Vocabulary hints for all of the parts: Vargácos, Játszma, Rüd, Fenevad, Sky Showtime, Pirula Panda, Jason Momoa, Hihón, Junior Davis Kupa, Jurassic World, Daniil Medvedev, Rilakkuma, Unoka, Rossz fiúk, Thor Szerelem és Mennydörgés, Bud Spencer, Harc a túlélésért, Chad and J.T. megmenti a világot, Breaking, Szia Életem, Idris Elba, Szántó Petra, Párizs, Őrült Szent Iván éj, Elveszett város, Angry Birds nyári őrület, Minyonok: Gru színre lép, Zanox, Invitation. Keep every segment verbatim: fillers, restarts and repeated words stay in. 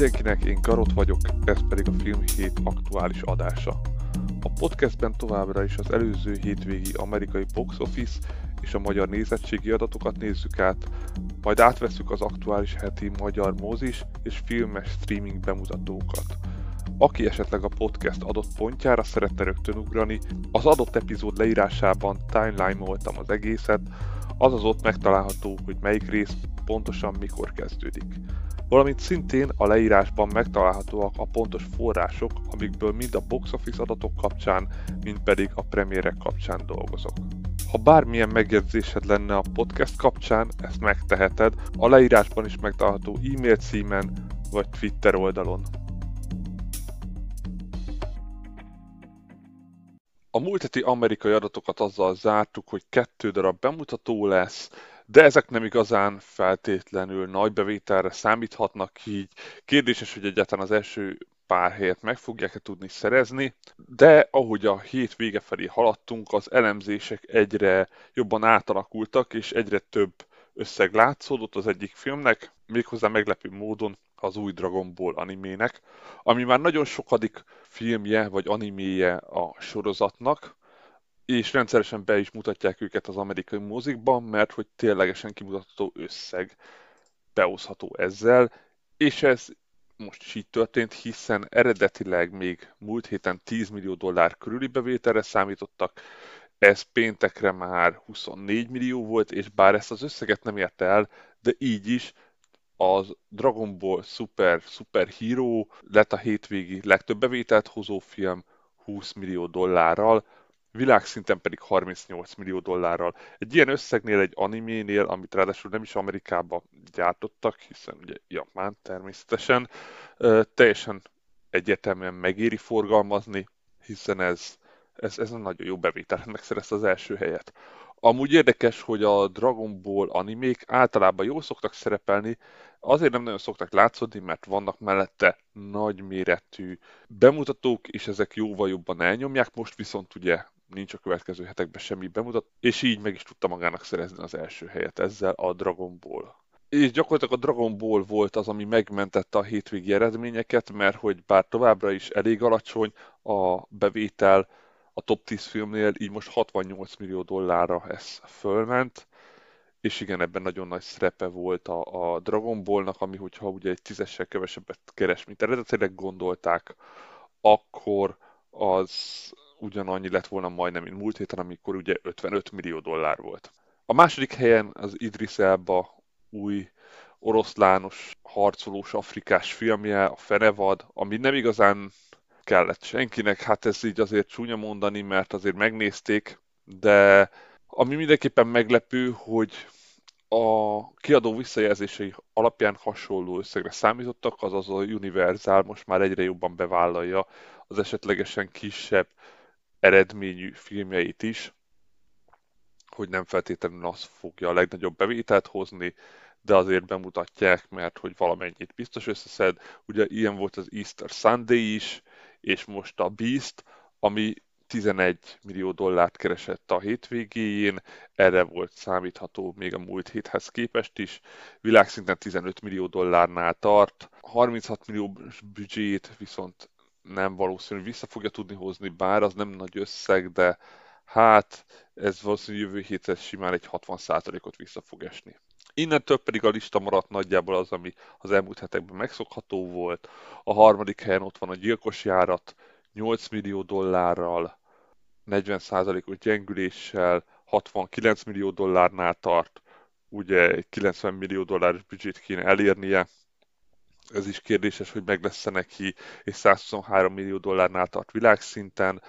Mindenkinek, én Garot vagyok, ez pedig a Film hét aktuális adása. A podcastben továbbra is az előző hétvégi amerikai box office és a magyar nézettségi adatokat nézzük át, majd átveszük az aktuális heti magyar mozis és filmes streaming bemutatókat. Aki esetleg a podcast adott pontjára szeretne rögtön ugrani, az adott epizód leírásában timeline-oltam az egészet, azaz ott megtalálható, hogy melyik rész pontosan mikor kezdődik. Valamint szintén a leírásban megtalálhatóak a pontos források, amikből mind a box office adatok kapcsán, mind pedig a premierek kapcsán dolgozok. Ha bármilyen megjegyzésed lenne a podcast kapcsán, ezt megteheted, a leírásban is megtalálható e-mail címen vagy Twitter oldalon. A múlt heti amerikai adatokat azzal zártuk, hogy kettő darab bemutató lesz, de ezek nem igazán feltétlenül nagy bevételre számíthatnak, így kérdéses, hogy egyáltalán az első pár helyet meg fogják-e tudni szerezni, de ahogy a hét vége felé haladtunk, az elemzések egyre jobban átalakultak, és egyre több összeg látszódott az egyik filmnek, méghozzá meglepő módon az új Dragon Ball animének, ami már nagyon sokadik filmje vagy animéje a sorozatnak, és rendszeresen be is mutatják őket az amerikai mozikban, mert hogy ténylegesen kimutatható összeg behozható ezzel, és ez most is így történt, hiszen eredetileg még múlt héten tíz millió dollár körüli bevételre számítottak, ez péntekre már huszonnégy millió volt, és bár ezt az összeget nem érte el, de így is az Dragon Ball Super: Super Hero lett a hétvégi legtöbb bevételt hozó film húsz millió dollárral, világszinten pedig harmincnyolc millió dollárral. Egy ilyen összegnél, egy animénél, amit ráadásul nem is Amerikába gyártottak, hiszen ugye Japán természetesen, teljesen egyértelműen megéri forgalmazni, hiszen ez, ez, ez nagyon jó bevétel, megszerezte az első helyet. Amúgy érdekes, hogy a Dragon Ball animék általában jól szoktak szerepelni, azért nem nagyon szoktak látszódni, mert vannak mellette nagyméretű bemutatók, és ezek jóval jobban elnyomják, most viszont ugye nincs a következő hetekben semmi bemutató, és így meg is tudta magának szerezni az első helyet ezzel a Dragon Ball. És gyakorlatilag a Dragon Ball volt az, ami megmentette a hétvégi eredményeket, mert hogy bár továbbra is elég alacsony a bevétel, a top tíz filmnél így most hatvannyolc millió dollárra ez fölment, és igen, ebben nagyon nagy szerepe volt a, a Dragon Ball-nak, ami hogyha ugye egy tízessel kevesebbet keres, mint eredetileg gondolták, akkor az ugyanannyi lett volna majdnem, mint múlt héten, amikor ugye ötvenöt millió dollár volt. A második helyen az Idris Elba új oroszlános, harcolós, afrikás filmje, a Fenevad, ami nem igazán kellett senkinek, hát ez így azért csúnya mondani, mert azért megnézték, de ami mindenképpen meglepő, hogy a kiadó visszajelzései alapján hasonló összegre számítottak, azaz a Universal most már egyre jobban bevállalja az esetlegesen kisebb eredményű filmjeit is, hogy nem feltétlenül az fogja a legnagyobb bevételt hozni, de azért bemutatják, mert hogy valamennyit biztos összeszed. Ugye ilyen volt az Easter Sunday is, és most a Beast, ami tizenegy millió dollárt keresett a hétvégéjén, erre volt számítható még a múlt héthez képest is, világszinten tizenöt millió dollárnál tart, harminchat milliós büdzsét viszont nem valószínű vissza fogja tudni hozni, bár az nem nagy összeg, de hát ez valószínűleg jövő hétre simán egy hatvan százalékot vissza fog esni. Innentől pedig a lista maradt nagyjából az, ami az elmúlt hetekben megszokható volt. A harmadik helyen ott van a gyilkos járat nyolc millió dollárral, negyven százalékos gyengüléssel, hatvankilenc millió dollárnál tart, ugye kilencven millió dolláros büdzsét kéne elérnie. Ez is kérdéses, hogy meg lesz-e neki, és százhuszonhárom millió dollárnál tart világszinten.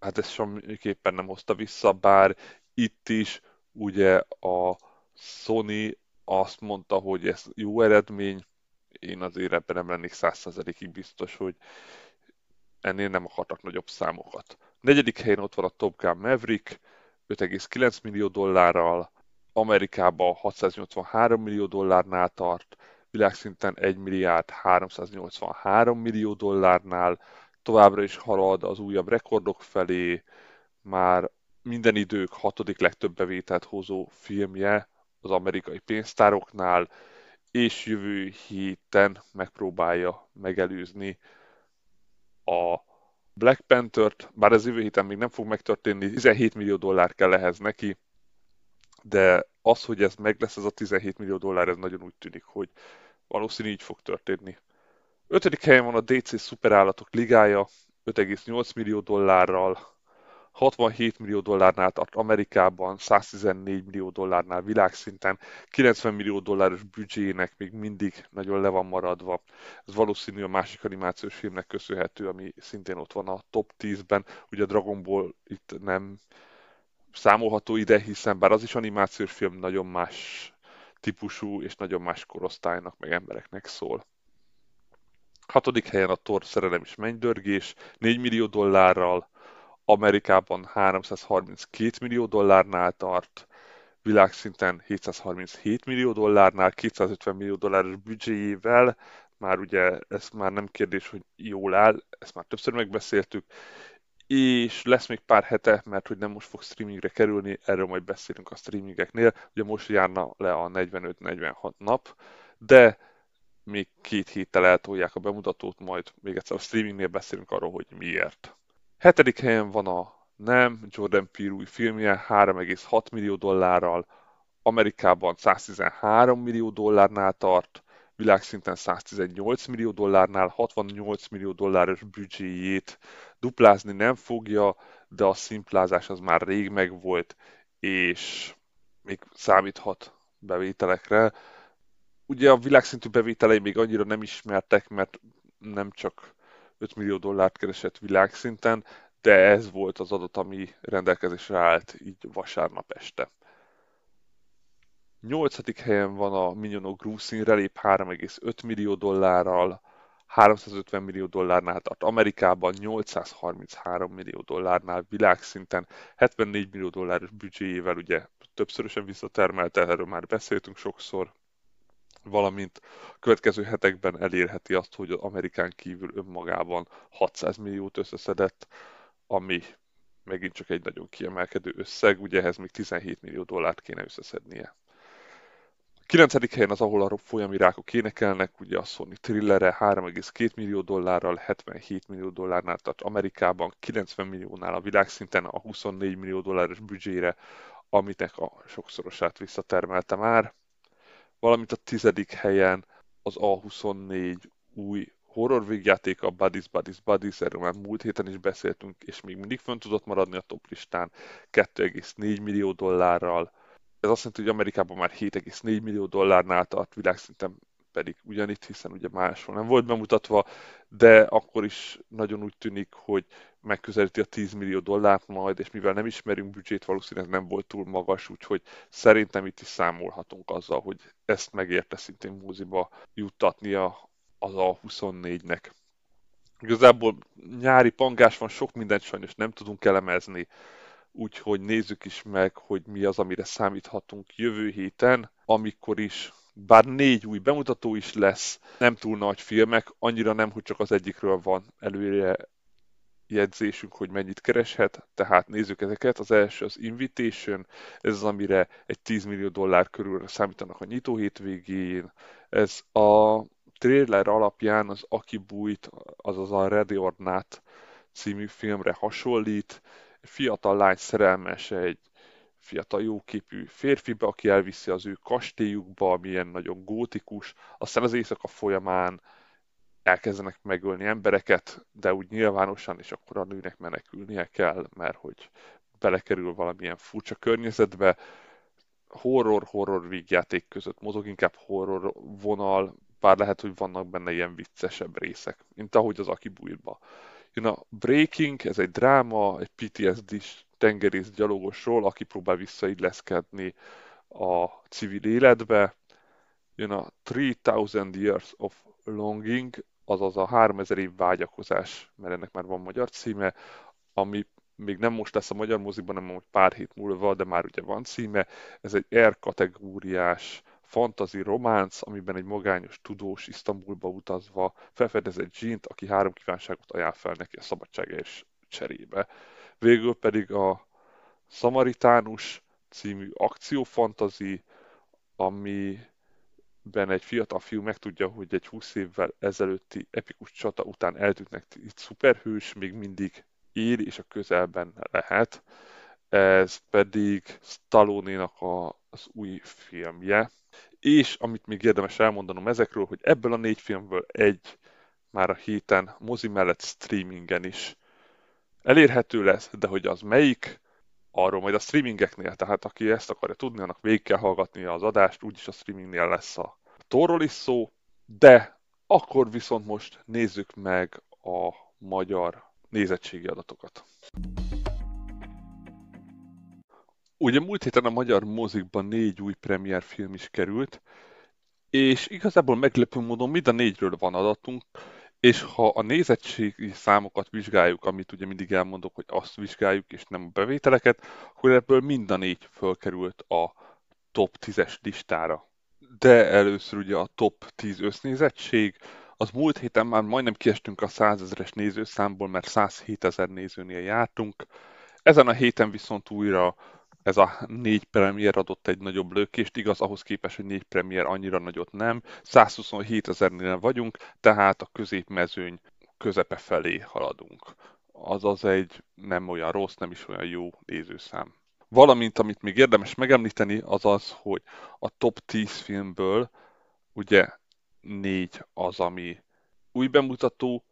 Hát ez semmiképpen nem hozta vissza, bár itt is ugye a Sony azt mondta, hogy ez jó eredmény, én azért ebben nem lennék száz százalékig biztos, hogy ennél nem akartak nagyobb számokat. Negyedik helyen ott van a Top Gun Maverick, öt egész kilenc millió dollárral, Amerikában hatszáznyolcvanhárom millió dollárnál tart, világszinten egy milliárd háromszáznyolcvanhárom millió dollárnál, továbbra is halad az újabb rekordok felé, már minden idők hatodik legtöbb bevételt hozó filmje az amerikai pénztároknál, és jövő héten megpróbálja megelőzni a Black Panther-t, bár ez jövő héten még nem fog megtörténni, tizenhét millió dollár kell ehhez neki, de az, hogy ez meg lesz, ez a tizenhét millió dollár, ez nagyon úgy tűnik, hogy valószínű így fog történni. Ötödik helyen van a dé cé Superállatok ligája, öt egész nyolc millió dollárral, hatvanhét millió dollárnál tart Amerikában, száztizennégy millió dollárnál világszinten, kilencven millió dolláros büdzsének még mindig nagyon le van maradva. Ez valószínű a másik animációs filmnek köszönhető, ami szintén ott van a top tízben. Ugye a Dragon Ball itt nem számolható ide, hiszen bár az is animációs film, nagyon más típusú és nagyon más korosztálynak meg embereknek szól. Hatodik helyen a Thor Szerelem és Mennydörgés, négy millió dollárral, Amerikában háromszázharminckettő millió dollárnál tart, világszinten hétszázharminchét millió dollárnál, kétszázötven millió dolláros büdzséjével, már ugye ez már nem kérdés, hogy jól áll, ezt már többször megbeszéltük, és lesz még pár hete, mert hogy nem most fog streamingre kerülni, erről majd beszélünk a streamingeknél, ugye most járna le a negyvenöt negyvenhat nap, de még két héttel eltolják a bemutatót, majd még egyszer a streamingnél beszélünk arról, hogy miért. Hetedik helyen van a nem, Jordan Peele új filmje, három egész hat millió dollárral, Amerikában száztizenhárom millió dollárnál tart, világszinten száztizennyolc millió dollárnál, hatvannyolc millió dolláros büdzséjét duplázni nem fogja, de a színplázás az már rég megvolt, és még számíthat bevételekre. Ugye a világszintű bevételei még annyira nem ismertek, mert nem csak öt millió dollárt keresett világszinten, de ez volt az adat, ami rendelkezésre állt így vasárnap este. Nyolcadik helyen van a Minyonok: Gru színre lép három egész öt millió dollárral, háromszázötven millió dollárnál tart Amerikában, nyolcszázharminchárom millió dollárnál világszinten, hetvennégy millió dolláros büdzséjével, ugye többszörösen visszatermelte, erről már beszéltünk sokszor, valamint a következő hetekben elérheti azt, hogy az Amerikán kívül önmagában hatszáz milliót összeszedett, ami megint csak egy nagyon kiemelkedő összeg, ugye ehhez még tizenhét millió dollárt kéne összeszednie. A kilencedik helyen az, ahol a folyami rákok énekelnek, ugye a Sony thrillere három egész két millió dollárral, hetvenhét millió dollárnál tart Amerikában, kilencven milliónál a világszinten, a huszonnégy millió dolláros büdzsére, aminek a sokszorosát visszatermelte már. Valamint a tizedik helyen az á huszonnégy új horror végjátéka, a Bodies Bodies Bodies, erről már múlt héten is beszéltünk, és még mindig fönn tudott maradni a top listán kettő egész négy millió dollárral. Ez azt jelenti, hogy Amerikában már hét egész négy millió dollárnál tart, világszinten pedig ugyanitt, hiszen ugye máshol nem volt bemutatva, de akkor is nagyon úgy tűnik, hogy megközelíti a tíz millió dollárt majd, és mivel nem ismerünk büdzsét, valószínűleg nem volt túl magas, úgyhogy szerintem itt is számolhatunk azzal, hogy ezt megérte szintén moziba juttatnia az á huszonnégynek. Igazából nyári pangás van, sok mindent sajnos nem tudunk elemezni, úgyhogy nézzük is meg, hogy mi az, amire számíthatunk jövő héten, amikor is bár négy új bemutató is lesz, nem túl nagy filmek, annyira nem, hogy csak az egyikről van előrejegyzésünk, hogy mennyit kereshet, tehát nézzük ezeket. Az első az Invitation, ez az, amire egy tíz millió dollár körül számítanak a nyitó hétvégén. Ez a trailer alapján az Aki bújt, azaz a Ready or Not című filmre hasonlít. Fiatal lány szerelmes egy fiatal jóképű férfibe, aki elviszi az ő kastélyukba, ami ilyen nagyon gótikus, aztán az éjszaka folyamán elkezdenek megölni embereket, de úgy nyilvánosan, és akkor a nőnek menekülnie kell, mert hogy belekerül valamilyen furcsa környezetbe. Horror-horror vígjáték között mozog, inkább horror vonal, bár lehet, hogy vannak benne ilyen viccesebb részek, mint ahogy az Aki bújtba. Jön a Breaking, ez egy dráma, egy pé té es dés tengerész gyalogosról, aki próbál visszailleszkedni a civil életbe. Jön a háromezer Years of Longing, azaz a háromezer év vágyakozás, mert ennek már van magyar címe, ami még nem most lesz a magyar moziban, hanem most pár hét múlva, de már ugye van címe. Ez egy R-kategóriás fantasy románc, amiben egy magányos tudós Isztambulba utazva felfedez egy dzsint, aki három kívánságot ajánl fel neki a szabadságért cserébe. Végül pedig a Szamaritánus című akciófantazi, ami ben egy fiatal fiú megtudja, hogy egy húsz évvel ezelőtti epikus csata után eltűntnek itt szuperhős, még mindig él és a közelben lehet. Ez pedig Stallone-nak az új filmje. És amit még érdemes elmondanom ezekről, hogy ebből a négy filmből egy már a héten mozi mellett streamingen is elérhető lesz, de hogy az melyik, arról majd a streamingeknél, tehát aki ezt akarja tudni, annak végig kell hallgatnia az adást, úgyis a streamingnél lesz a Thorról is szó, de akkor viszont most nézzük meg a magyar nézettségi adatokat. Ugye múlt héten a magyar mozikban négy új premiérfilm is került, és igazából meglepő módon mind a négyről van adatunk, és ha a nézettségi számokat vizsgáljuk, amit ugye mindig elmondok, hogy azt vizsgáljuk, és nem a bevételeket, akkor ebből mind a négy fölkerült a top tízes listára. De először ugye a top tíz össznézettség, az múlt héten már majdnem kiestünk a százezres nézőszámból, mert százhétezer nézőnél jártunk. Ezen a héten viszont újra ez a négy premier adott egy nagyobb lökést, igaz, ahhoz képest, hogy négy premier annyira nagyot nem. százhuszonhétezernél vagyunk, tehát a középmezőny közepe felé haladunk. Azaz egy nem olyan rossz, nem is olyan jó nézőszám. Valamint, amit még érdemes megemlíteni, az az, hogy a top tíz filmből ugye négy az, ami új bemutató,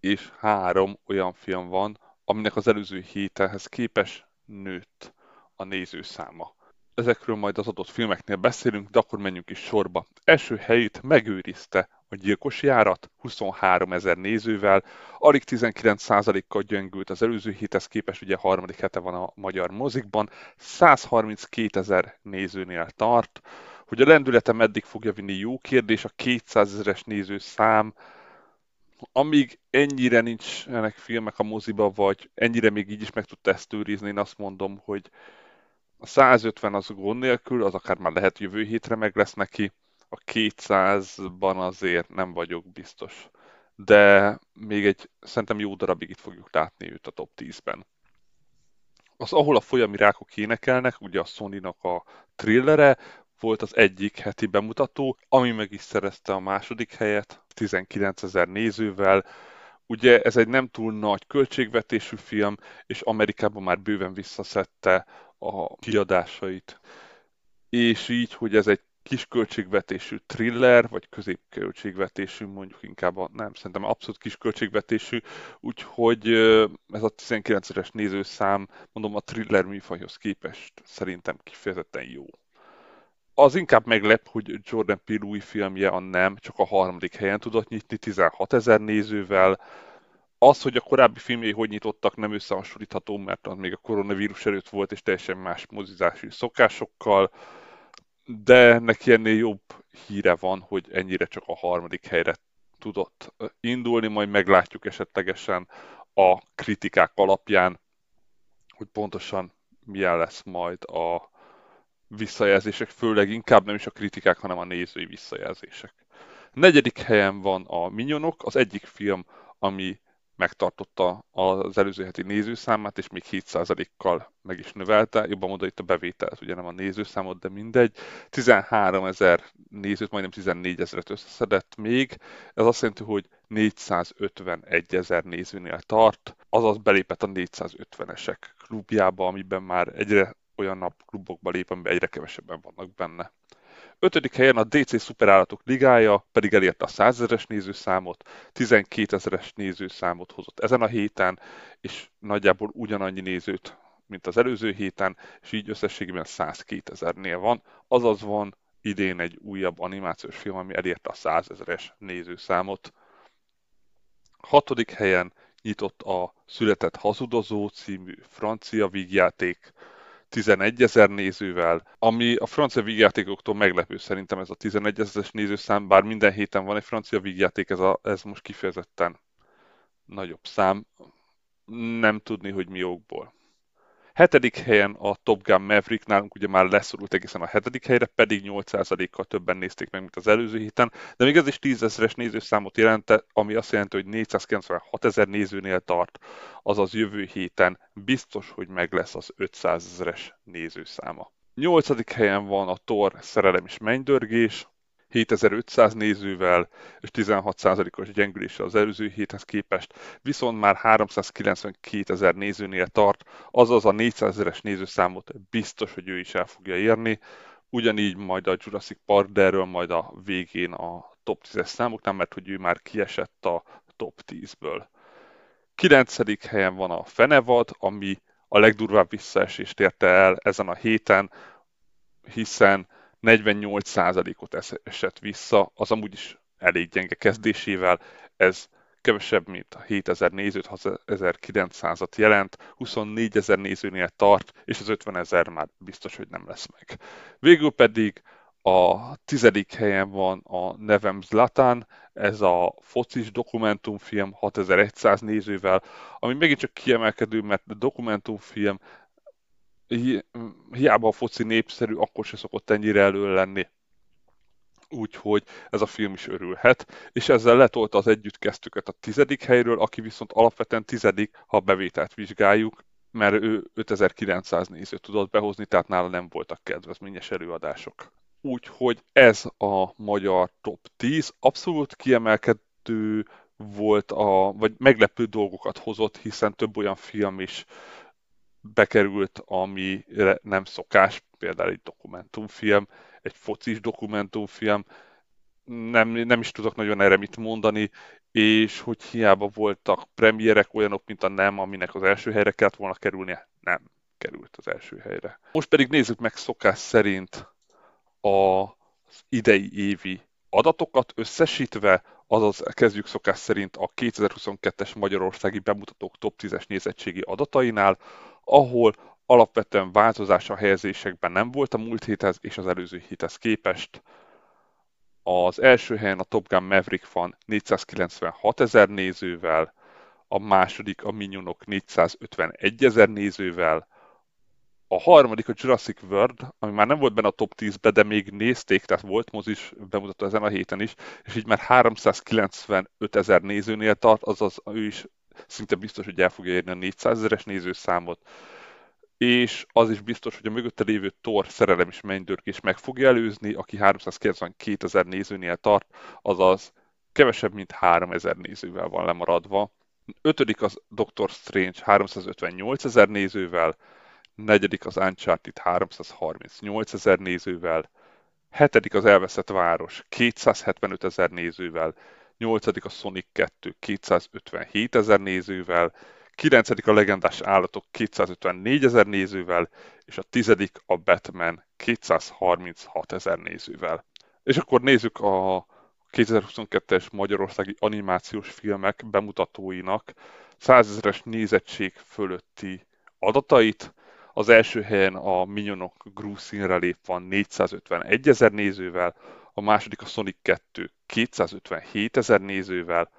és három olyan film van, aminek az előző hétenhez képest nőtt a nézőszáma. Ezekről majd az adott filmeknél beszélünk, de akkor menjünk is sorba. Első helyét megőrizte a Gyilkos járat huszonháromezer nézővel, alig tizenkilenc százalékkal gyengült az előző héthez képest, ugye harmadik hete van a magyar mozikban, százharminckétezer nézőnél tart. Hogy a lendülete meddig fogja vinni, jó kérdés, a kétszázezres nézőszám, amíg ennyire nincsenek filmek a moziba, vagy ennyire még így is meg tudta ezt őrizni, én azt mondom, hogy a százötven az gond nélkül, az akár már lehet jövő hétre meg lesz neki, a kétszázban azért nem vagyok biztos. De még egy, szerintem jó darabig itt fogjuk látni őt a top tízben. Az Ahol a folyami rákok énekelnek, ugye a Sony-nak a thrillere, volt az egyik heti bemutató, ami meg is szerezte a második helyet, tizenkilencezer nézővel. Ugye ez egy nem túl nagy költségvetésű film, és Amerikában már bőven visszaszedte a kiadásait. És így, hogy ez egy kis költségvetésű thriller, vagy középköltségvetésű, mondjuk inkább a, nem, szerintem abszolút kis költségvetésű, úgyhogy ez a tizenkilencezer nézőszám, mondom, a thriller műfajhoz képest szerintem kifejezetten jó. Az inkább meglep, hogy Jordan Peele új filmje a Nem csak a harmadik helyen tudott nyitni tizenhatezer nézővel. Az, hogy a korábbi filmjei hogy nyitottak, nem összehasonlítható, mert az még a koronavírus előtt volt, és teljesen más mozizási szokásokkal, de neki ennél jobb híre van, hogy ennyire csak a harmadik helyre tudott indulni, majd meglátjuk esetlegesen a kritikák alapján, hogy pontosan milyen lesz majd a visszajelzések, főleg inkább nem is a kritikák, hanem a nézői visszajelzések. A negyedik helyen van a Minyonok, az egyik film, ami megtartotta az előző heti nézőszámát, és még hét százalékkal meg is növelte, jobban mondom itt a bevételt, ugye nem a nézőszámot, de mindegy. tizenháromezer nézőt, majdnem tizennégyezer összeszedett még, ez azt jelenti, hogy négyszázötvenegyezer nézőnél tart, azaz belépett a négyszázötvenesek klubjába, amiben már egyre olyan napklubokba lép, amiben egyre kevesebben vannak benne. Ötödik helyen a dé cé Superállatok ligája pedig elérte a százezres nézőszámot, tizenkétezeres nézőszámot hozott ezen a héten, és nagyjából ugyanannyi nézőt, mint az előző héten, és így összességében százkétezernél van, azaz van idén egy újabb animációs film, ami elérte a százezres nézőszámot. Hatodik helyen nyitott a Születet Hazudozó című francia vígjáték, tizenegyezer nézővel, ami a francia vígjátékoktól meglepő szerintem ez a tizenegyezres nézőszám, bár minden héten van egy francia vígjáték, ez, a, ez most kifejezetten nagyobb szám, nem tudni, hogy mi okból. Hetedik helyen a Top Gun Maverick, nálunk ugye már leszorult egészen a hetedik helyre, pedig nyolc százalékkal többen nézték meg, mint az előző héten, de még ez is tízezeres nézőszámot jelente, ami azt jelenti, hogy négyszázkilencvenhatezer nézőnél tart, azaz jövő héten biztos, hogy meg lesz az ötszázezeres nézőszáma. Nyolcadik helyen van a Thor Szerelem és Mennydörgés, hétezer-ötszáz nézővel és tizenhat százalékos gyengüléssel az előző héthez képest, viszont már háromszázkilencvenkétezer nézőnél tart, azaz a négyszázezres nézőszámot biztos, hogy ő is el fogja érni. Ugyanígy majd a Jurassic Park, de erről majd a végén a top tízes számoknál, mert hogy ő már kiesett a top tízből. kilencedik helyen van a Fenevad, ami a legdurvább visszaesést érte el ezen a héten, hiszen negyvennyolc százalékot esett vissza, az amúgy is elég gyenge kezdésével, ez kevesebb, mint a hétezer nézőt, hatezer-kilencszázat jelent, huszonnégyezer nézőnél tart, és az ötvenezer már biztos, hogy nem lesz meg. Végül pedig a tizedik helyen van a Nevem Zlatán, ez a focis dokumentumfilm hatezer-száz nézővel, ami megint csak kiemelkedő, mert a dokumentumfilm hi- hiába a foci népszerű, akkor se szokott ennyire elő lenni. Úgyhogy ez a film is örülhet, és ezzel letolta az együttkezdőket a tizedik helyről, aki viszont alapvetően tizedik, ha a bevételt vizsgáljuk, mert ő ötezer-kilencszáz nézőt tudott behozni, tehát nála nem voltak kedvezményes előadások. Úgyhogy ez a magyar top tíz abszolút kiemelkedő volt, a, vagy meglepő dolgokat hozott, hiszen több olyan film is bekerült, amire nem szokás, például egy dokumentumfilm, egy focis dokumentumfilm, nem, nem is tudok nagyon erre mit mondani, és hogy hiába voltak premierek, olyanok, mint a Nem, aminek az első helyre kellett volna kerülnie, nem került az első helyre. Most pedig nézzük meg szokás szerint az idei évi adatokat összesítve, azaz kezdjük szokás szerint a kétezer-huszonkettes magyarországi bemutatók top tízes nézettségi adatainál, ahol alapvetően változás a helyezésekben nem volt a múlt héthez és az előző héthez képest. Az első helyen a Top Gun Maverick van négyszázkilencvenhatezer nézővel, a második a Minyonok négyszázötvenegyezer nézővel, a harmadik a Jurassic World, ami már nem volt benne a top tízbe, de még nézték, tehát volt mozis bemutató ezen a héten is, és így már háromszázkilencvenötezer nézőnél tart, azaz ő is szinte biztos, hogy el fogja érni a négyszázezeres nézőszámot, és az is biztos, hogy a mögötte lévő Thor Szerelem és Mennydörgés meg fogja előzni, aki háromszázkilencvenkétezer nézőnél tart, azaz kevesebb, mint háromezer nézővel van lemaradva. Ötödik az Doctor Strange háromszázötvennyolcezer nézővel, negyedik az Uncharted háromszázharmincnyolcezer nézővel, hetedik az Elveszett város kétszázhetvenötezer nézővel, nyolcadik a Sonic kettő kétszázötvenhétezer nézővel, kilencedik a Legendás állatok kétszázötvennégyezer nézővel, és a tizedik a Batman kétszázharminchatozer nézővel. És akkor nézzük a kétezer-huszonkettes magyarországi animációs filmek bemutatóinak százezeres nézettség fölötti adatait. Az első helyen a Minyonok: Gru színre lép van négyszázötvenegyezer nézővel, a második a Sonic kettő kétszázötvenhétezer nézővel,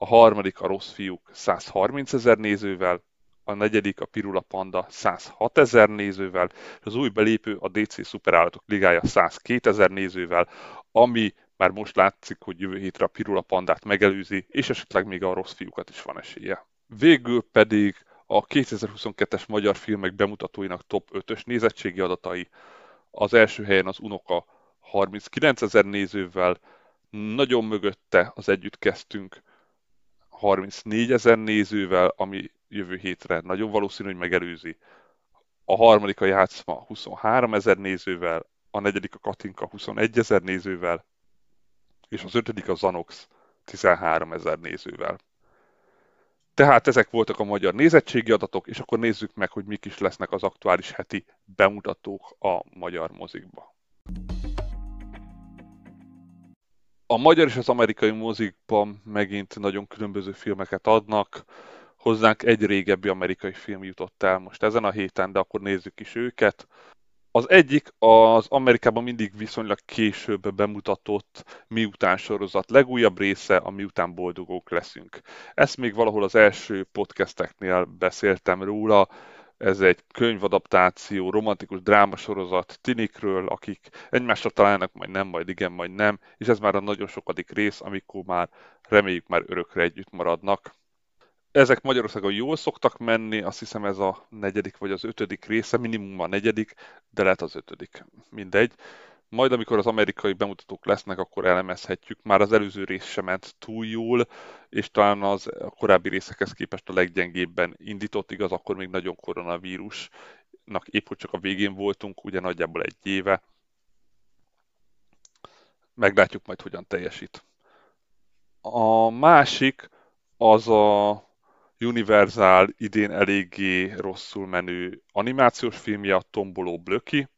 a harmadik a Rossz fiúk százharmincezer nézővel, a negyedik a Pirula Panda százhatezer nézővel, és az új belépő a dé cé Superállatok ligája százkétezer nézővel, ami már most látszik, hogy jövő hétre a Pirula Pandát megelőzi, és esetleg még a Rossz fiúkat is van esélye. Végül pedig a kétezer-huszonkettes magyar filmek bemutatóinak top ötös nézettségi adatai. Az első helyen az Unoka harminckilencezer nézővel, nagyon mögötte az Együtt kezdtünk harminc négyezer nézővel, ami jövő hétre nagyon valószínű, hogy megelőzi. A harmadik a Játszma huszonháromezer nézővel, a negyedik a Katinka huszonegyezer nézővel, és az ötödik a Zanox tizenháromezer nézővel. Tehát ezek voltak a magyar nézettségi adatok, és akkor nézzük meg, hogy mik is lesznek az aktuális heti bemutatók a magyar mozikba. A magyar és az amerikai mozikban megint nagyon különböző filmeket adnak. Hozzánk egy régebbi amerikai film jutott el most ezen a héten, de akkor nézzük is őket. Az egyik az Amerikában mindig viszonylag később bemutatott Miután sorozat legújabb része, a Miután boldogok leszünk. Ezt még valahol az első podcasteknél beszéltem róla. Ez egy könyvadaptáció, romantikus drámasorozat tinikről, akik egymásra találnak, majd nem, majd igen, majd nem, és ez már a nagyon sokadik rész, amikor már reméljük már örökre együtt maradnak. Ezek Magyarországon jól szoktak menni, azt hiszem ez a negyedik vagy az ötödik része, minimum a negyedik, de lehet az ötödik, mindegy. Majd amikor az amerikai bemutatók lesznek, akkor elemezhetjük. Már az előző rész sem ment túl jól, és talán az korábbi részekhez képest a leggyengébben indított, igaz, akkor még nagyon koronavírusnak épp hogy csak a végén voltunk, ugye nagyjából egy éve. Meglátjuk majd, hogyan teljesít. A másik az a Universal idén eléggé rosszul menő animációs filmje, a Tomboló Blöki,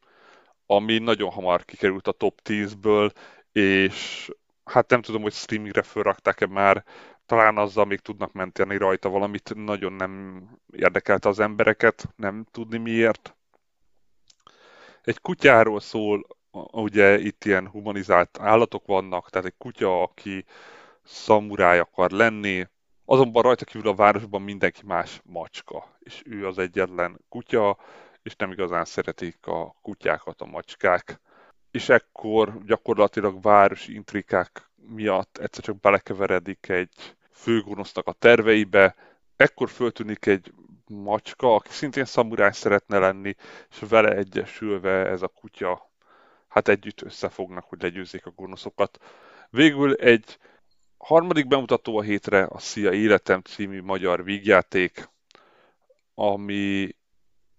ami nagyon hamar kikerült a top tízből, és hát nem tudom, hogy streamingre fölrakták-e már, talán azzal még tudnak menteni rajta valamit, nagyon nem érdekelte az embereket, nem tudni miért. Egy kutyáról szól, ugye itt ilyen humanizált állatok vannak, tehát egy kutya, aki szamuráj akar lenni, azonban rajta kívül a városban mindenki más macska, és ő az egyetlen kutya, és nem igazán szeretik a kutyákat a macskák. És ekkor gyakorlatilag városi intrikák miatt egyszer csak belekeveredik egy főgonosznak a terveibe, ekkor föltűnik egy macska, aki szintén szamuráj szeretne lenni, és vele egyesülve ez a kutya, hát együtt összefognak, hogy legyőzzék a gonoszokat. Végül egy harmadik bemutató a hétre, a Szia Életem című magyar vígjáték, ami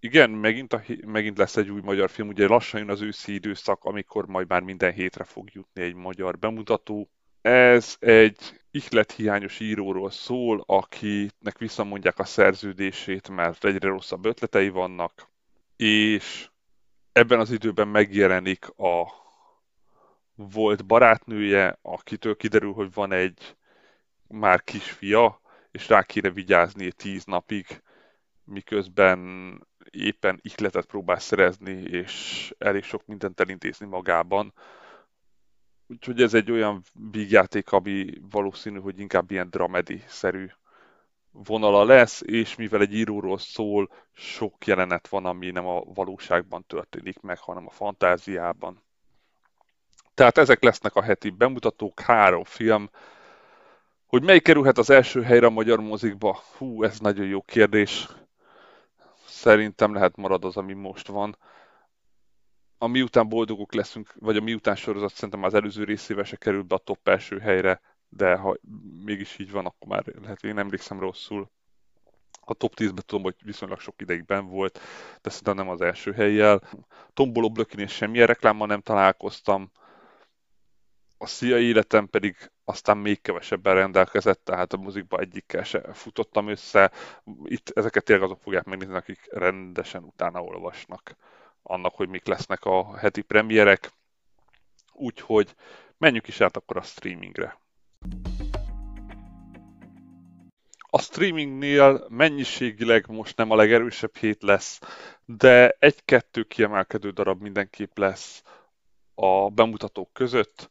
igen, megint, a, megint lesz egy új magyar film, ugye lassan jön az őszi időszak, amikor majd már minden hétre fog jutni egy magyar bemutató. Ez egy ihlethiányos íróról szól, akinek visszamondják a szerződését, mert egyre rosszabb ötletei vannak, és ebben az időben megjelenik a volt barátnője, akitől kiderül, hogy van egy már kisfia, és rá kéne vigyázni tíz napig, miközben éppen ihletet próbál szerezni, és elég sok mindent elintézni magában. Úgyhogy ez egy olyan vígjáték, ami valószínű, hogy inkább ilyen dramedi-szerű vonala lesz, és mivel egy íróról szól, sok jelenet van, ami nem a valóságban történik meg, hanem a fantáziában. Tehát ezek lesznek a heti bemutatók, három film. Hogy melyik kerülhet az első helyre a magyar mozikba? Hú, ez nagyon jó kérdés. Szerintem lehet marad az, ami most van. A Miután boldogok leszünk, vagy a Miután sorozat szerintem az előző részével se került be a top első helyre, de ha mégis így van, akkor már lehet, én emlékszem rosszul. A top tízben tudom, hogy viszonylag sok ideig benn volt, de szerintem nem az első helyjel. Tomboló Blökinél semmilyen reklámmal nem találkoztam. A Szia Életem pedig aztán még kevesebben rendelkezett, tehát a muzikba egyikkel se futottam össze. Itt ezeket tényleg azok fogják megnézni, akik rendesen utána olvasnak annak, hogy mik lesznek a heti premierek. Úgyhogy menjünk is át akkor a streamingre. A streamingnél mennyiségileg most nem a legerősebb hét lesz, de egy-kettő kiemelkedő darab mindenképp lesz a bemutatók között.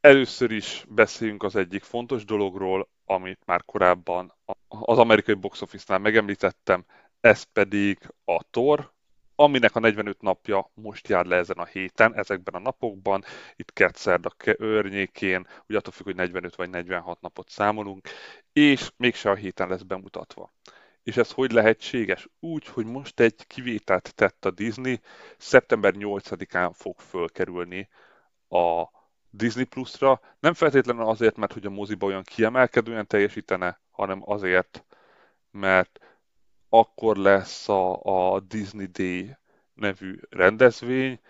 Először is beszéljünk az egyik fontos dologról, amit már korábban az amerikai box office-nál megemlítettem, ez pedig a Thor, aminek a negyvenöt napja most jár le ezen a héten, ezekben a napokban, itt kedszerda környékén, ugye attól függ, hogy negyvenöt vagy negyvenhat napot számolunk, és mégse a héten lesz bemutatva. És ez hogy lehetséges? Úgy, hogy most egy kivételt tett a Disney, szeptember nyolcadikán fog fölkerülni a Disney Plus-ra, nem feltétlenül azért, mert hogy a moziba olyan kiemelkedően teljesítene, hanem azért, mert akkor lesz a, a Disney Day nevű rendezvény,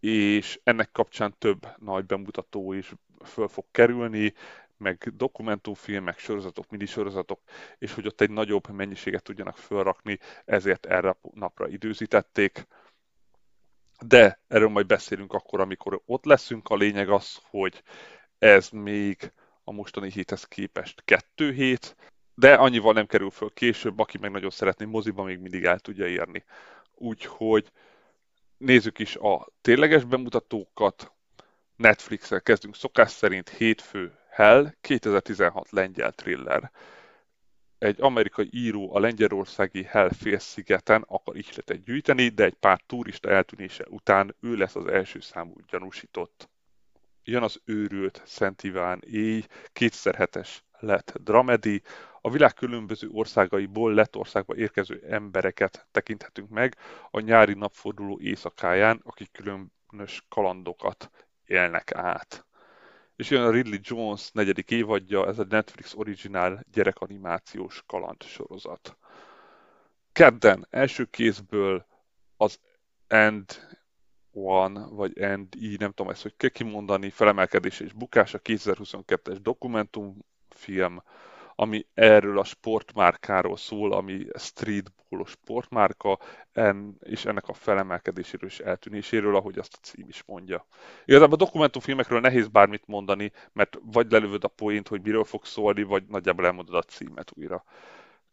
és ennek kapcsán több nagy bemutató is föl fog kerülni, meg dokumentumfilmek, sorozatok, minisorozatok, és hogy ott egy nagyobb mennyiséget tudjanak fölrakni, ezért erre a napra időzítették. De erről majd beszélünk akkor, amikor ott leszünk. A lényeg az, hogy ez még a mostani héthez képest kettő hét, de annyival nem kerül föl később, aki meg nagyon szeretné moziba, még mindig el tudja érni. Úgyhogy nézzük is a tényleges bemutatókat. Netflix-el kezdünk szokás szerint, hétfő Hell, kétezer-tizenhat lengyel thriller. Egy amerikai író a lengyelországi Hell félszigeten akar ihletet gyűjteni, de egy pár turista eltűnése után ő lesz az első számú gyanúsított. Jön az Őrült Szent Iván éj, kétezer-hetes lett dramedi. A világ különböző országaiból Lettországba érkező embereket tekinthetünk meg a nyári napforduló éjszakáján, akik külön különös kalandokat élnek át. És jön a Ridley Jones negyedik évadja, ez a Netflix originál gyerekanimációs kaland sorozat. Kedden első kézből az and one, vagy and one, nem tudom ezt, hogy kell kimondani, Felemelkedés és bukás, a kétezer-huszonkettes dokumentumfilm, ami erről a sportmárkáról szól, ami streetballos sportmárka, en, és ennek a felemelkedéséről és eltűnéséről, ahogy azt a cím is mondja. Igazából a dokumentumfilmekről nehéz bármit mondani, mert vagy lelövöd a poént, hogy miről fog szólni, vagy nagyjából elmondod a címet újra.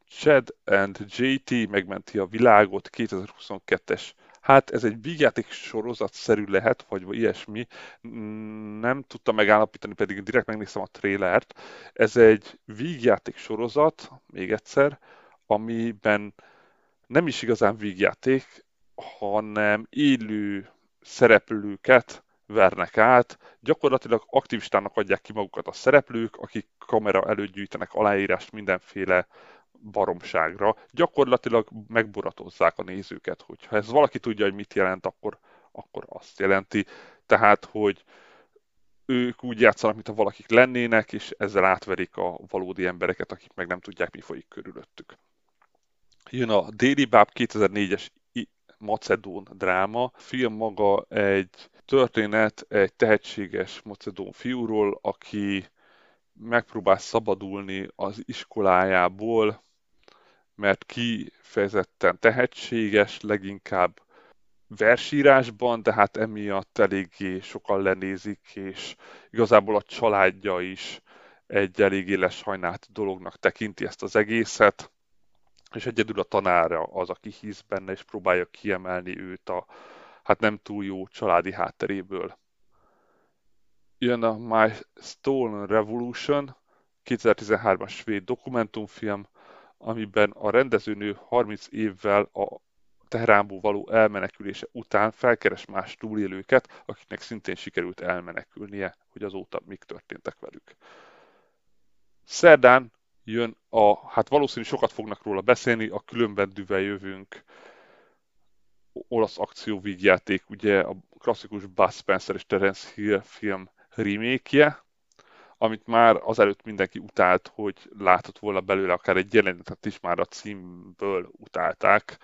Chad and jé té megmenti a világot, kétezer-huszonkettes. Hát ez egy vígjáték sorozatszerű lehet, vagy ilyesmi, nem tudtam megállapítani, pedig direkt megnéztem a trélert. Ez egy vígjáték sorozat, még egyszer, amiben nem is igazán vígjáték, hanem élő szereplőket vernek át, gyakorlatilag aktivistának adják ki magukat a szereplők, akik kamera előtt gyűjtenek aláírást mindenféle baromságra, gyakorlatilag megboratozzák a nézőket, hogyha ez valaki tudja, hogy mit jelent, akkor, akkor azt jelenti. Tehát, hogy ők úgy játszanak, mintha valakik lennének, és ezzel átverik a valódi embereket, akik meg nem tudják, mi folyik körülöttük. Jön a Déli Báb, kétezer-négyes macedón dráma. A film maga egy történet egy tehetséges macedón fiúról, aki megpróbál szabadulni az iskolájából, mert kifejezetten tehetséges, leginkább versírásban, de hát emiatt eléggé sokan lenézik, és igazából a családja is egy eléggé lesajnált dolognak tekinti ezt az egészet, és egyedül a tanára az, aki hisz benne, és próbálja kiemelni őt a hát nem túl jó családi hátteréből. Jön a My Stolen Revolution, kétezer-tizenhármas svéd dokumentumfilm, amiben a rendezőnő harminc évvel a Teheránból való elmenekülése után felkeres más túlélőket, akiknek szintén sikerült elmenekülnie, hogy azóta mik történtek velük. Szerdán jön a, hát valószínű sokat fognak róla beszélni, a Különbendűvel jövünk, olasz akcióvígjáték, ugye a klasszikus Bud Spencer és Terence Hill film remake-je, amit már azelőtt mindenki utált, hogy látott volna belőle, akár egy jelenetet is már a címből utálták.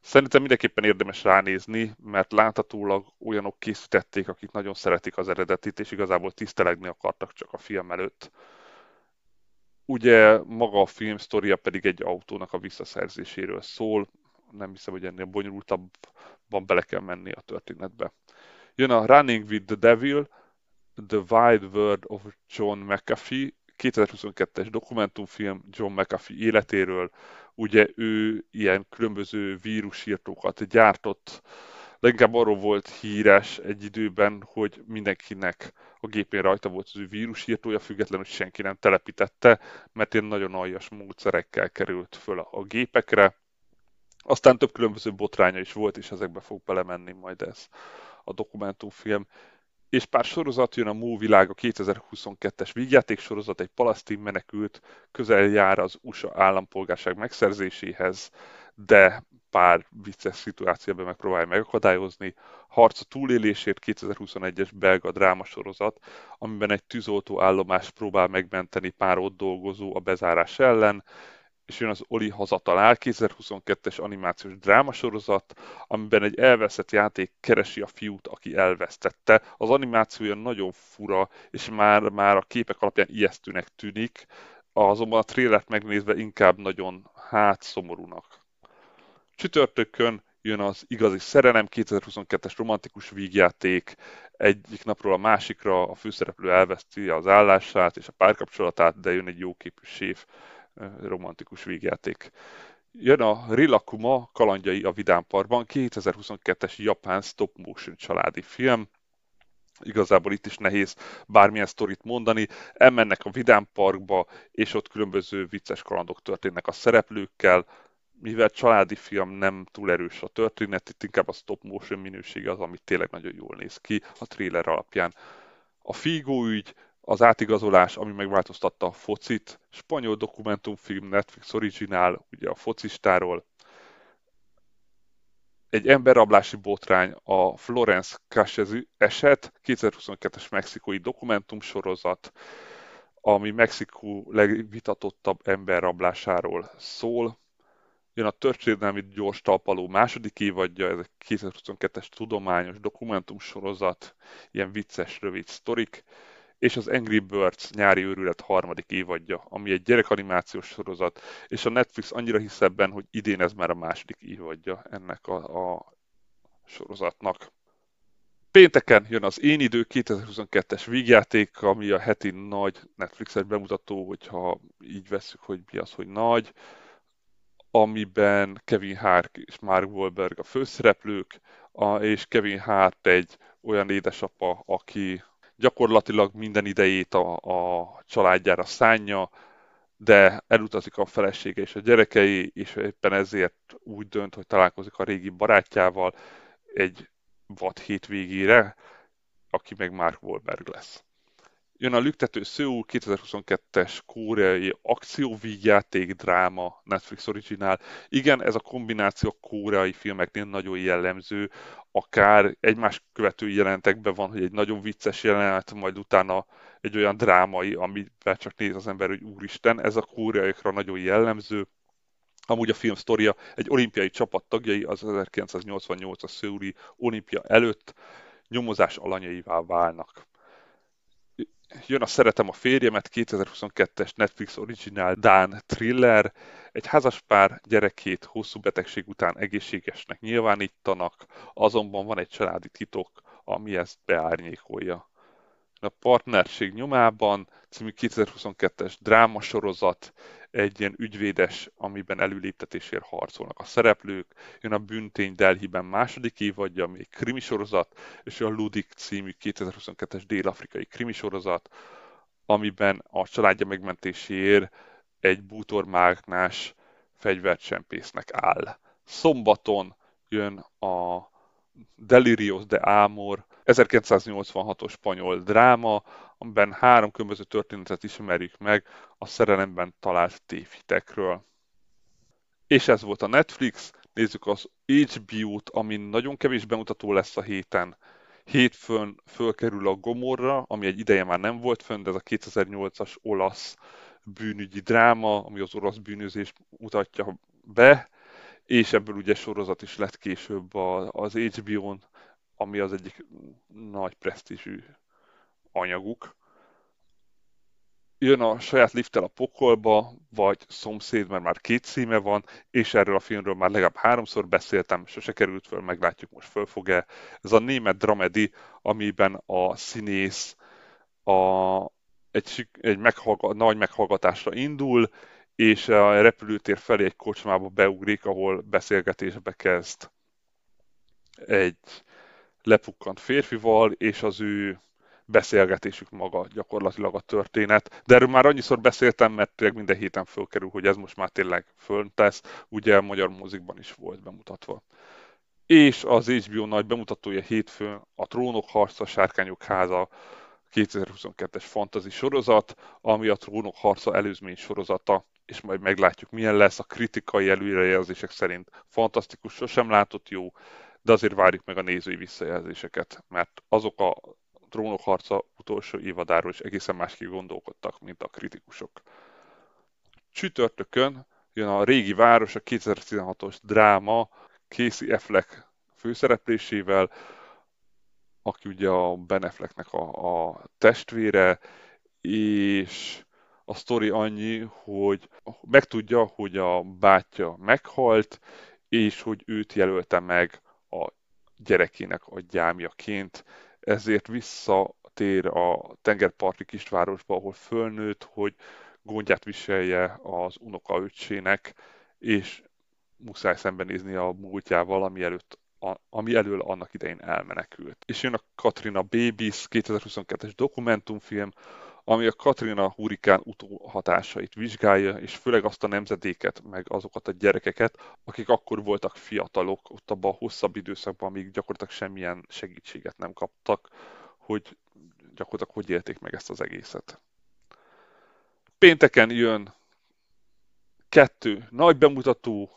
Szerintem mindenképpen érdemes ránézni, mert láthatólag olyanok készítették, akik nagyon szeretik az eredetit, és igazából tisztelegni akartak csak a film előtt. Ugye maga a film sztoria pedig egy autónak a visszaszerzéséről szól, nem hiszem, hogy ennél bonyolultabban bele kell menni a történetbe. Jön a Running with the Devil, The Wide World of John McAfee, kétezer-huszonkettes dokumentumfilm John McAfee életéről. Ugye ő ilyen különböző vírusírtókat gyártott, leginkább arról volt híres egy időben, hogy mindenkinek a gépén rajta volt az ő vírusírtója, függetlenül, hogy senki nem telepítette, mert ilyen nagyon aljas módszerekkel került föl a gépekre. Aztán több különböző botránya is volt, és ezekbe fog belemenni majd ez a dokumentumfilm. És pár sorozat, jön a Mó világa, kétezer-huszonkettes vígjáték sorozat, egy palasztin menekült közel jár az u es á állampolgárság megszerzéséhez, de pár vicces szituációban megpróbálja megakadályozni. Harc a túlélésért, kétezer-huszonegyes belga drámasorozat, amiben egy tűzoltó állomás próbál megmenteni pár ott dolgozó a bezárás ellen, és jön az Oli hazatalál, kétezer-huszonkettes animációs drámasorozat, amiben egy elveszett játék keresi a fiút, aki elvesztette. Az animációja nagyon fura, és már, már a képek alapján ijesztőnek tűnik, azonban a trélert megnézve inkább nagyon hát szomorúnak. Csütörtökön jön az Igazi szerelem, kétezer-huszonkettes romantikus vígjáték, egyik napról a másikra a főszereplő elveszti az állását és a párkapcsolatát, de jön egy jóképű séf, romantikus vígjáték. Jön a Rilakkuma, Kalandjai a Vidámparkban, kétezer-huszonkettes japán stop-motion családi film. Igazából itt is nehéz bármilyen sztorit mondani. Elmennek a Vidámparkba, és ott különböző vicces kalandok történnek a szereplőkkel. Mivel családi film, nem túl erős a történet, itt inkább a stop-motion minősége az, amit tényleg nagyon jól néz ki a trailer alapján. A Figo ügy, az átigazolás, ami megváltoztatta a focit, spanyol dokumentumfilm, Netflix originál, ugye a focistáról. egy emberrablási botrány, a Florence Cassez eset, kétezer-huszonkettes mexikói dokumentumsorozat, ami Mexikó legvitatottabb emberrablásáról szól. Jön a történelmi gyors talpaló második évadja, ez a kétezer-huszonkettes tudományos dokumentumsorozat, ilyen vicces, rövid sztorik, és az Angry Birds nyári őrület harmadik évadja, ami egy gyerekanimációs sorozat, és a Netflix annyira hisz ebben, hogy idén ez már a második évadja ennek a, a sorozatnak. Pénteken jön az Én idő kétezer-huszonkettes vígjáték, ami a heti nagy Netflixes bemutató, hogyha így vesszük, hogy mi az, hogy nagy, amiben Kevin Hart és Mark Wahlberg a főszereplők, és Kevin Hart egy olyan édesapa, aki gyakorlatilag minden idejét a, a családjára szánja, de elutazik a felesége és a gyerekei, és éppen ezért úgy dönt, hogy találkozik a régi barátjával egy vad hétvégére, aki meg Mark Wahlberg lesz. Jön a Lüktető Szőú kétezer-huszonkettes koreai akcióvígjáték dráma, Netflix Original. Igen, ez a kombináció a koreai filmeknél nagyon jellemző, akár egymás követő jelentekben van, hogy egy nagyon vicces jelenet, majd utána egy olyan drámai, amivel csak néz az ember, hogy úristen, ez a koreaiakra nagyon jellemző. Amúgy a film sztoria, egy olimpiai csapat tagjai az ezerkilencszáznyolcvannyolcas szőuli olimpia előtt nyomozás alanyaivá válnak. Jön a Szeretem a férjemet, kétezer-huszonkettes Netflix Original dán thriller. Egy házaspár gyerekét hosszú betegség után egészségesnek nyilvánítanak, azonban van egy családi titok, ami ezt beárnyékolja. A Partnerség nyomában című kétezer-huszonkettes drámasorozat, egy ilyen ügyvédes, amiben előléptetésért harcolnak a szereplők. Jön a Bűntény Delhiben második évadja, ami egy krimisorozat, és a Ludik című kétezer-huszonkettes dél-afrikai krimisorozat, amiben a családja megmentéséért egy bútormágnás fegyvercsempésznek áll. Szombaton jön a Delirios de Amor, ezerkilencszáznyolcvanhatos spanyol dráma, amiben három különböző történetet ismerjük meg a szerelemben talált tévhitekről. És ez volt a Netflix, nézzük az há bé ó-t, ami nagyon kevés bemutató lesz a héten. Hétfőn fölkerül a Gomorra, ami egy ideje már nem volt fönn, de ez a kétezer-nyolcas olasz bűnügyi dráma, ami az olasz bűnözést mutatja be, és ebből ugye sorozat is lett később az há bé ó-n, ami az egyik nagy presztízsű anyaguk. Jön a Saját lifttel a pokolba, vagy Szomszéd, mert már két címe van, és erről a filmről már legalább háromszor beszéltem, sose került föl, meglátjuk most föl fog-e. Ez a német dramedi, amiben a színész a, egy, egy meghallga, nagy meghallgatásra indul, és a repülőtér felé egy kocsmába beugrik, ahol beszélgetésbe kezd egy lepukkant férfival, és az ő beszélgetésük maga gyakorlatilag a történet. De erről már annyiszor beszéltem, mert minden héten fölkerül, hogy ez most már tényleg föltesz, ugye a magyar mozikban is volt bemutatva. És az há bé ó nagy bemutatója hétfőn a Trónok harca, Sárkányok háza, kétezer-huszonkettes fantasy sorozat, ami a Trónok harca előzmény sorozata, és majd meglátjuk milyen lesz. A kritikai előrejelzések szerint fantasztikus, sosem látott jó, de azért várjuk meg a nézői visszajelzéseket, mert azok a Trónok harca utolsó évadáról is egészen másképp gondolkodtak, mint a kritikusok. Csütörtökön jön a Régi város, a kétezer-tizenhatos dráma Casey Affleck főszereplésével, aki ugye a Ben Afflecknek a, a testvére, és a sztori annyi, hogy megtudja, hogy a bátyja meghalt, és hogy őt jelölte meg a gyerekének a gyámjaként, ezért visszatér a tengerparti kisvárosba, ahol fölnőtt, hogy gondját viselje az unokaöccsének, és muszáj szembenézni a múltjával, ami előtt A, ami elől annak idején elmenekült. És jön a Katrina Babies kétezer-huszonkettes dokumentumfilm, ami a Katrina hurikán utóhatásait vizsgálja, és főleg azt a nemzedéket, meg azokat a gyerekeket, akik akkor voltak fiatalok, ott abban a hosszabb időszakban, amíg gyakorlatilag semmilyen segítséget nem kaptak, hogy gyakorlatilag hogy élték meg ezt az egészet. Pénteken jön kettő nagy bemutató,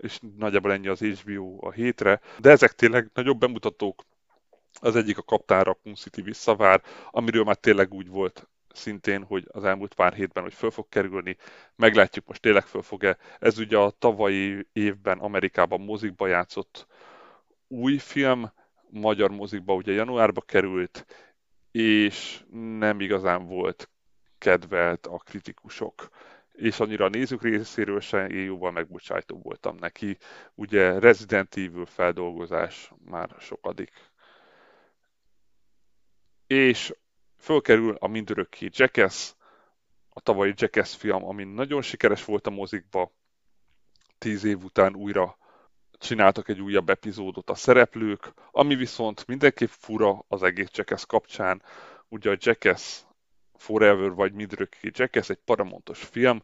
és nagyjából ennyi az há bé o a hétre, de ezek tényleg nagyobb bemutatók. Az egyik a Kaptánra, a Kun City visszavár, amiről már tényleg úgy volt szintén, hogy az elmúlt pár hétben, hogy föl fog kerülni, meglátjuk most tényleg föl fog-e. Ez ugye a tavalyi évben Amerikában mozikba játszott új film, magyar mozikba ugye januárba került, és nem igazán volt kedvelt a kritikusok, és annyira a nézők részéről sem, én jóval megbocsájtó voltam neki. Ugye Resident Evil feldolgozás már sokadik. És fölkerül a mindörökké Jackass, a tavalyi Jackass film, ami nagyon sikeres volt a mozikba. Tíz év után újra csináltak egy újabb epizódot a szereplők, ami viszont mindenképp fura az egész Jackass kapcsán. Ugye a Jackass Forever, vagy mindörökké Jackass egy paramontos film,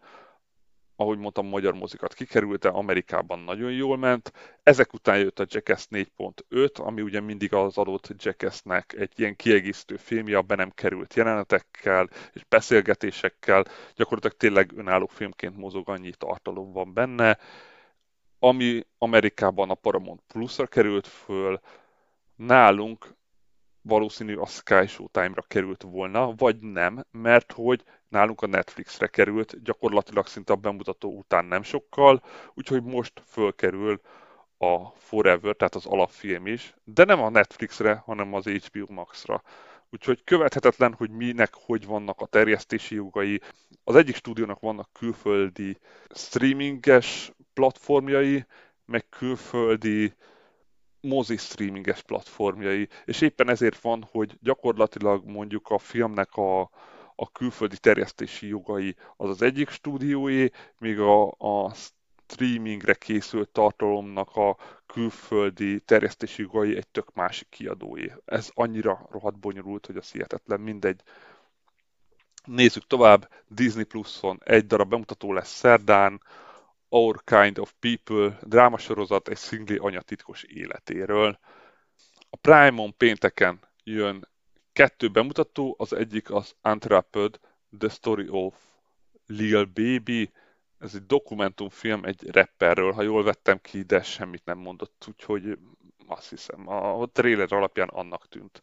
ahogy mondtam, magyar mozikat kikerülte, Amerikában nagyon jól ment. Ezek után jött a Jackass négy pont öt, ami ugye mindig az adott Jackassnek egy ilyen kiegészítő filmje, a be nem került jelenetekkel és beszélgetésekkel. Gyakorlatilag tényleg önálló filmként mozog, annyi tartalom van benne, ami Amerikában a Paramount Plus-ra került föl, nálunk valószínű a Sky Showtime-ra került volna, vagy nem, mert hogy nálunk a Netflixre került, gyakorlatilag szinte a bemutató után nem sokkal, úgyhogy most fölkerül a Forever, tehát az alapfilm is, de nem a Netflixre, hanem az há bé o Max-ra. Úgyhogy követhetetlen, hogy minek, hogy vannak a terjesztési jogai. Az egyik stúdiónak vannak külföldi streaminges platformjai, meg külföldi mozi streaminges platformjai, és éppen ezért van, hogy gyakorlatilag mondjuk a filmnek a, a külföldi terjesztési jogai az az egyik stúdióé, míg a, a streamingre készült tartalomnak a külföldi terjesztési jogai egy tök másik kiadóé. Ez annyira rohadt bonyolult, hogy az hihetetlen, mindegy. Nézzük tovább, Disney Pluszon egy darab bemutató lesz szerdán, Our Kind of People drámasorozat egy szingli anyatitkos életéről. A Prime-on pénteken jön kettő bemutató, az egyik az Unwrapped, The Story of Lil Baby, ez egy dokumentumfilm egy rapperről, ha jól vettem ki, de semmit nem mondott, úgyhogy azt hiszem, a trailer alapján annak tűnt.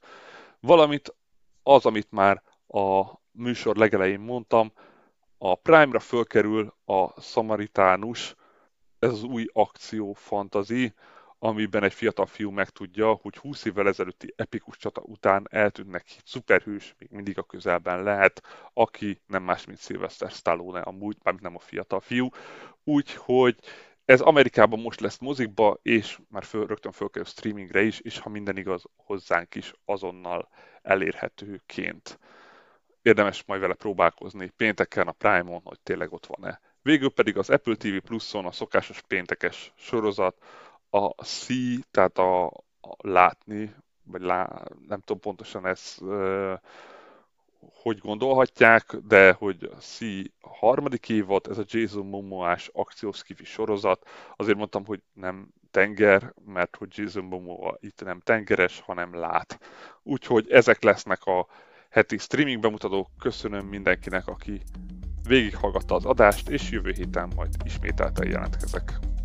Valamint az, amit már a műsor legelején mondtam, a Prime-ra fölkerül a Szamaritánus, ez az új akciófantazi, amiben egy fiatal fiú megtudja, hogy húsz évvel ezelőtti epikus csata után eltűnt neki szuperhős, még mindig a közelben lehet, aki nem más, mint Sylvester Stallone, amúgy, mármint nem a fiatal fiú. Úgyhogy ez Amerikában most lesz mozikba, és már föl, rögtön fölkerül streamingre is, és ha minden igaz, hozzánk is azonnal elérhetőként. Érdemes majd vele próbálkozni pénteken a Prime-on, hogy tényleg ott van-e. Végül pedig az Apple té vé Plus-on a szokásos péntekes sorozat, a See, tehát a, a látni, vagy lá, nem tudom pontosan ezt e, hogy gondolhatják, de hogy a See a harmadik évad, ez a Jason Momoa-s akciószkifi sorozat. Azért mondtam, hogy nem tenger, mert hogy Jason Momoa itt nem tengeres, hanem lát. Úgyhogy ezek lesznek a heti streaming bemutatók, köszönöm mindenkinek, aki végighallgatta az adást, és jövő héten majd ismételten jelentkezek.